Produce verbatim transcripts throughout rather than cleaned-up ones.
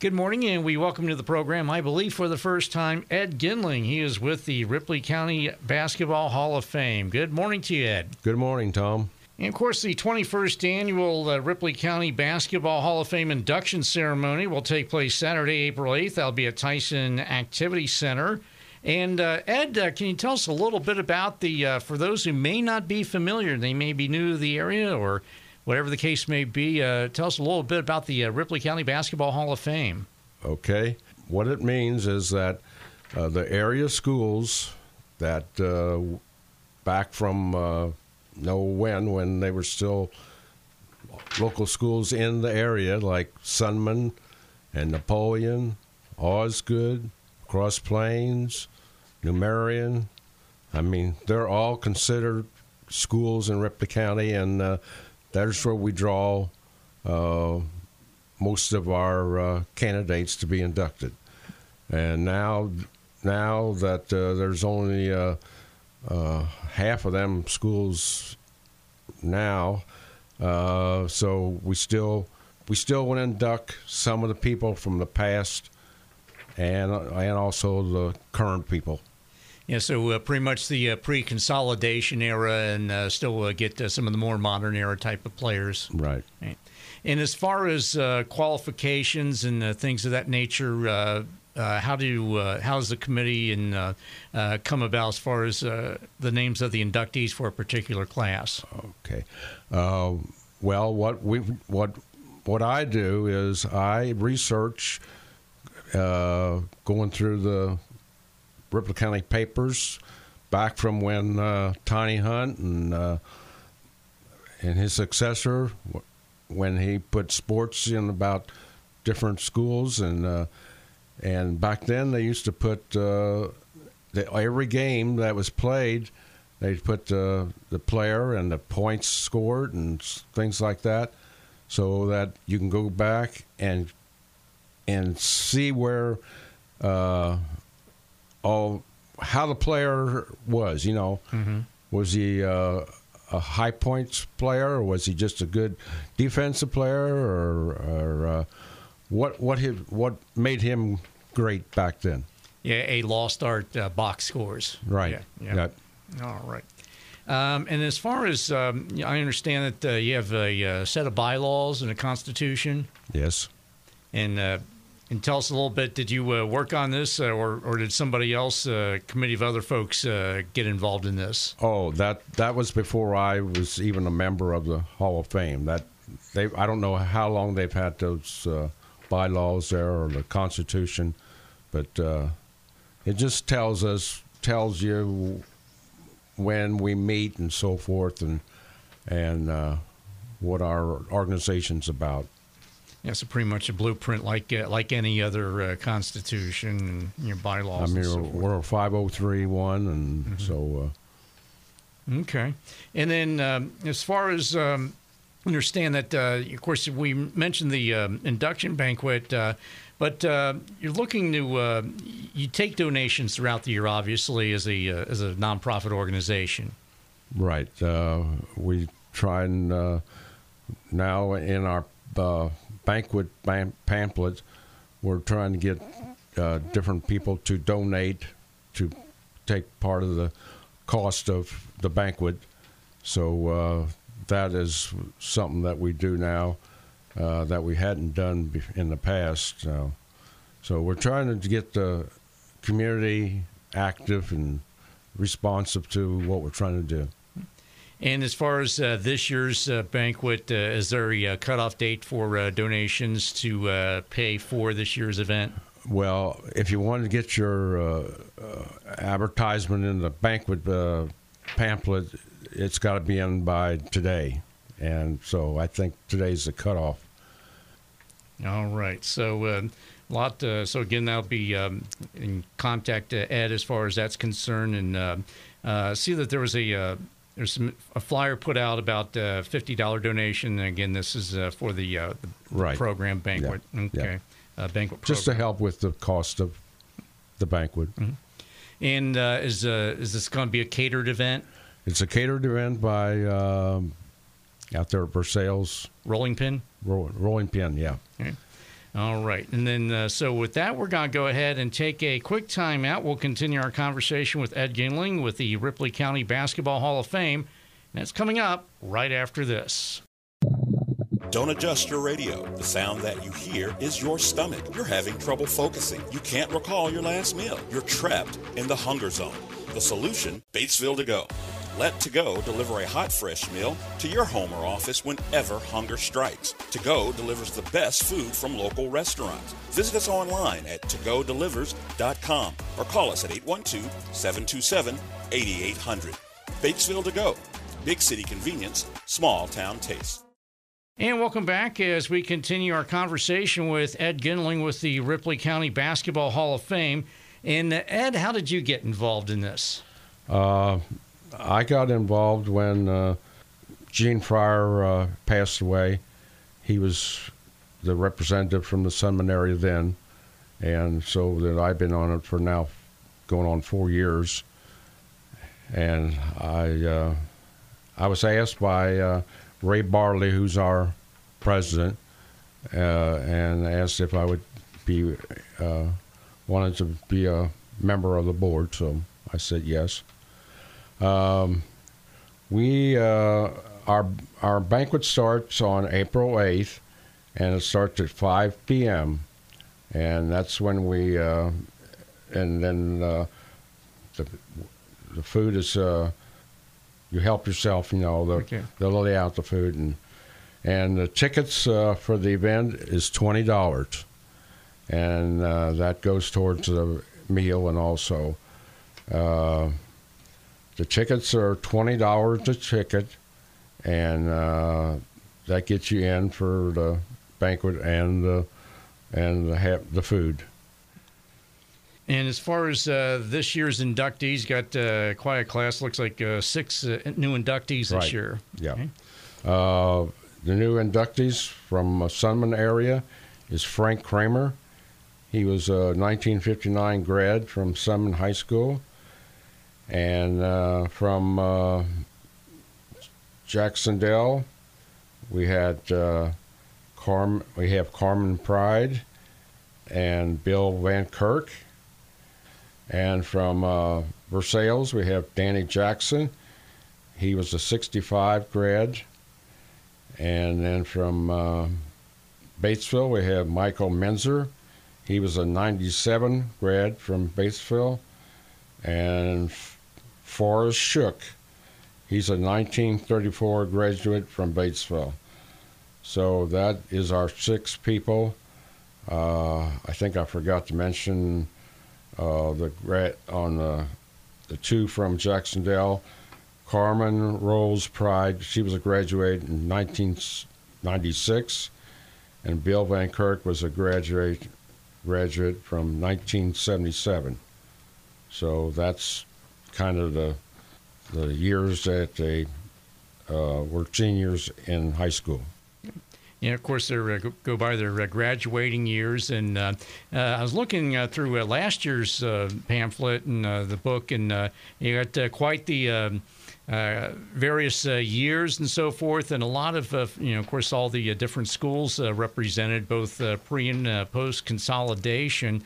Good morning, and we welcome to the program, I believe for the first time, Ed Gindling. He is with the Ripley County Basketball Hall of Fame. Good morning to you, Ed. Good morning, Tom. And, of course, the twenty-first Annual uh, Ripley County Basketball Hall of Fame Induction Ceremony will take place Saturday, April eighth. That'll be at Tyson Activity Center. And, uh, Ed, uh, can you tell us a little bit about the, uh, for those who may not be familiar, they may be new to the area or whatever the case may be, uh, tell us a little bit about the uh, Ripley County Basketball Hall of Fame. Okay. What it means is that uh, the area schools that uh, back from uh, know when, when they were still local schools in the area, like Sunman and Napoleon, Osgood, Cross Plains, Numerian, I mean, they're all considered schools in Ripley County, and uh, that's where we draw uh, most of our uh, candidates to be inducted. And now, now that uh, there's only uh, uh, half of them schools now, uh, so we still we still want to induct some of the people from the past. And and also the current people. Yeah, so uh, pretty much the uh, pre-consolidation era, and uh, still uh, get uh, some of the more modern era type of players. Right. Right. And as far as uh, qualifications and uh, things of that nature, uh, uh, how do uh, how's the committee and uh, uh, come about as far as uh, the names of the inductees for a particular class? Okay. Uh, well, what we what what I do is I research. Uh, going through the Ripley County papers back from when uh, Tiny Hunt and uh, and his successor, when he put sports in about different schools, and uh, and back then they used to put uh, the, every game that was played, they put uh, the player and the points scored and things like that, so that you can go back and and see where uh, all how the player was. You know, mm-hmm. Was he uh, a high points player, or was he just a good defensive player, or, or uh, what? What his, what made him great back then? Yeah, a lost art uh, box scores. Right. Yeah. Yeah. Yeah. All right. Um, and as far as um, I understand that uh, you have a, a set of bylaws and a constitution. Yes. And uh, and tell us a little bit, did you uh, work on this, uh, or, or did somebody else, a uh, committee of other folks, uh, get involved in this? Oh, that that was before I was even a member of the Hall of Fame. That they I don't know how long they've had those uh, bylaws there or the Constitution, but uh, it just tells us, tells you when we meet and so forth, and, and uh, what our organization's about. Yeah, so pretty much a blueprint like uh, like any other uh, constitution and your bylaws. I mean, and so we're a five oh three one, and mm-hmm. so. Uh, okay, and then um, as far as um, understand that, uh, of course, we mentioned the um, induction banquet, uh, but uh, you're looking to uh, you take donations throughout the year, obviously, as a uh, as a nonprofit organization. Right, uh, we try and uh, now in our. Uh, banquet pamphlets, we're trying to get uh, different people to donate to take part of the cost of the banquet, so uh, that is something that we do now uh, that we hadn't done in the past, uh, so we're trying to get the community active and responsive to what we're trying to do. And as far as uh, this year's uh, banquet, uh, is there a uh, cutoff date for uh, donations to uh, pay for this year's event? Well, if you want to get your uh, uh, advertisement in the banquet uh, pamphlet, it's got to be in by today. And so I think today's the cutoff. All right. So uh, a lot. Uh, so again, that'll be um, in contact uh, Ed as far as that's concerned. And uh, uh, see that there was a... Uh, There's some, a flyer put out about a fifty dollar donation. And again, this is uh, for the, uh, the right. program banquet. Yeah. Okay, yeah. Uh, banquet program. Just to help with the cost of the banquet. Mm-hmm. And uh, is uh, is this going to be a catered event? It's a catered event by um, out there at Versailles. Rolling Pin. Ro- Rolling Pin, yeah. Okay. All right. And then, uh, so with that, we're going to go ahead and take a quick time out. We'll continue our conversation with Ed Gindling with the Ripley County Basketball Hall of Fame. And that's coming up right after this. Don't adjust your radio. The sound that you hear is your stomach. You're having trouble focusing. You can't recall your last meal. You're trapped in the hunger zone. The solution, Batesville To Go. Let To Go deliver a hot, fresh meal to your home or office whenever hunger strikes. To Go delivers the best food from local restaurants. Visit us online at to go delivers dot com or call us at eight one two, seven two seven, eight eight zero zero. Batesville To Go. Big city convenience, small town taste. And welcome back as we continue our conversation with Ed Gindling with the Ripley County Basketball Hall of Fame. And Ed, how did you get involved in this? Uh, I got involved when uh, Gene Fryer uh, passed away. He was the representative from the Sunman area then. And so that I've been on it for now going on four years. And I, uh, I was asked by... Uh, Ray Barley, who's our president, uh, and asked if I would be, uh, wanted to be a member of the board, so I said yes. Um, we, uh, our, our banquet starts on April eighth, and it starts at five p.m., and that's when we, uh, and then uh, the, the food is... Uh, You help yourself, you know, they'll, okay. they'll lay out the food. And and the tickets uh, for the event is twenty dollars. And uh, that goes towards the meal and also. Uh, the tickets are twenty dollars a ticket. And uh, that gets you in for the banquet and the, and the, the food. And as far as uh, this year's inductees, got uh, quite a class. Looks like uh, six uh, new inductees right. this year. Yeah. Okay. Uh, the new inductees from uh, Sunman area is Frank Kramer. He was a nineteen fifty-nine grad from Sunman High School. And uh, from uh, Jac-Cen-Del, we had uh, Carm. We have Carmen Pride and Bill Van Kirk. And from uh, Versailles, we have Danny Jackson. He was a sixty-five grad. And then from uh, Batesville, we have Michael Menzer. He was a ninety-seven grad from Batesville. And Forrest Shook. He's a nineteen thirty-four graduate from Batesville. So that is our six people. Uh, I think I forgot to mention... Uh, the on the, the two from Jac-Cen-Del, Carmen Rose Pride. She was a graduate in nineteen ninety-six, and Bill Van Kirk was a graduate graduate from nineteen seventy-seven. So that's kind of the the years that they uh, were seniors in high school. Yeah, of course, they uh, go by their uh, graduating years. And uh, uh, I was looking uh, through uh, last year's uh, pamphlet and uh, the book, and uh, you got uh, quite the uh, uh, various uh, years and so forth, and a lot of, uh, you know, of course, all the uh, different schools uh, represented, both uh, pre- and uh, post-consolidation.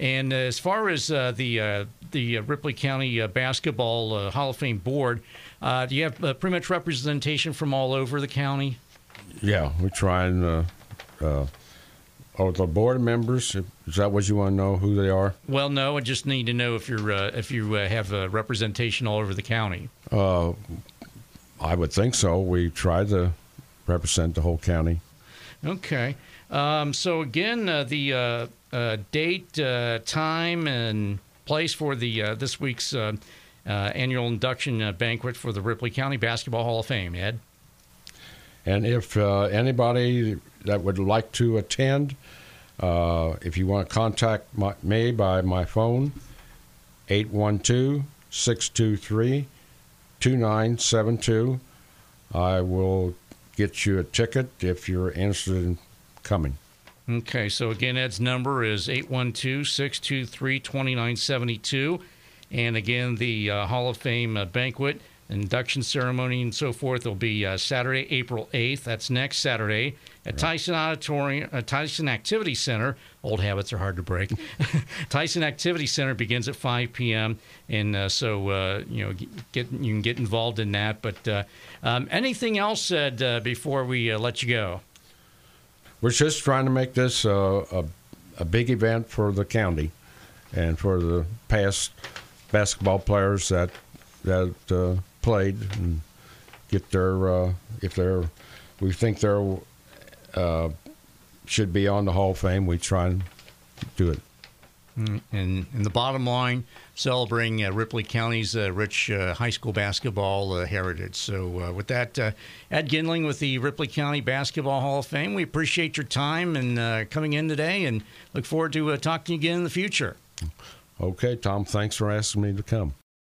And uh, as far as uh, the uh, the uh, Ripley County uh, Basketball uh, Hall of Fame Board, uh, do you have uh, pretty much representation from all over the county? Yeah, we try and, uh, uh, oh, the board members, is that what you want to know, who they are? Well, no, I just need to know if you're, uh, if you uh, have a representation all over the county. Uh, I would think so. We try to represent the whole county. Okay. Um, so, again, uh, the uh, uh, date, uh, time, and place for the uh, this week's uh, uh, annual induction uh, banquet for the Ripley County Basketball Hall of Fame, Ed? And if uh, anybody that would like to attend, uh, if you want to contact my, me by my phone, eight one two, six two three, two nine seven two. I will get you a ticket if you're interested in coming. Okay, so again, Ed's number is eight one two, six two three, two nine seven two. And again, the uh, Hall of Fame uh, banquet induction ceremony and so forth will be uh, Saturday, April eighth. That's next Saturday at right. Tyson Auditorium, uh, Tyson Activity Center. Old habits are hard to break. Tyson Activity Center begins at five p.m. and uh, so uh, you know get you can get involved in that. But uh, um, anything else said uh, before we uh, let you go? We're just trying to make this uh, a a big event for the county and for the past basketball players that that. Uh, played and get their uh, if they're we think they're uh, should be on the Hall of Fame. We try and do it. And and the bottom line, celebrating uh, Ripley County's uh, rich uh, high school basketball uh, heritage. So uh, with that, uh, Ed Gindling with the Ripley County Basketball Hall of Fame. We appreciate your time and uh, coming in today, and look forward to uh, talking again in the future. Okay, Tom. Thanks for asking me to come.